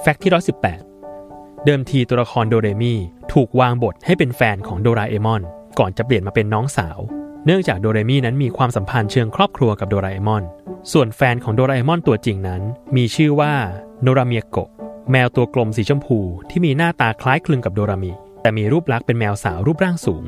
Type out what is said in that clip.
แฟกต์ที่118เดิมทีตัวละครโดเรมิถูกวางบทให้เป็นแฟนของโดราเอมอนก่อนจะเปลี่ยนมาเป็นน้องสาวเนื่องจากโดเรมินั้นมีความสัมพันธ์เชิงครอบครัวกับโดราเอมอนส่วนแฟนของโดราเอมอนตัวจริงนั้นมีชื่อว่าโนราเมียโกะแมวตัวกลมสีชมพูที่มีหน้าตาคล้ายคลึงกับโดรามิแต่มีรูปลักษณ์เป็นแมวสาวรูปร่างสูง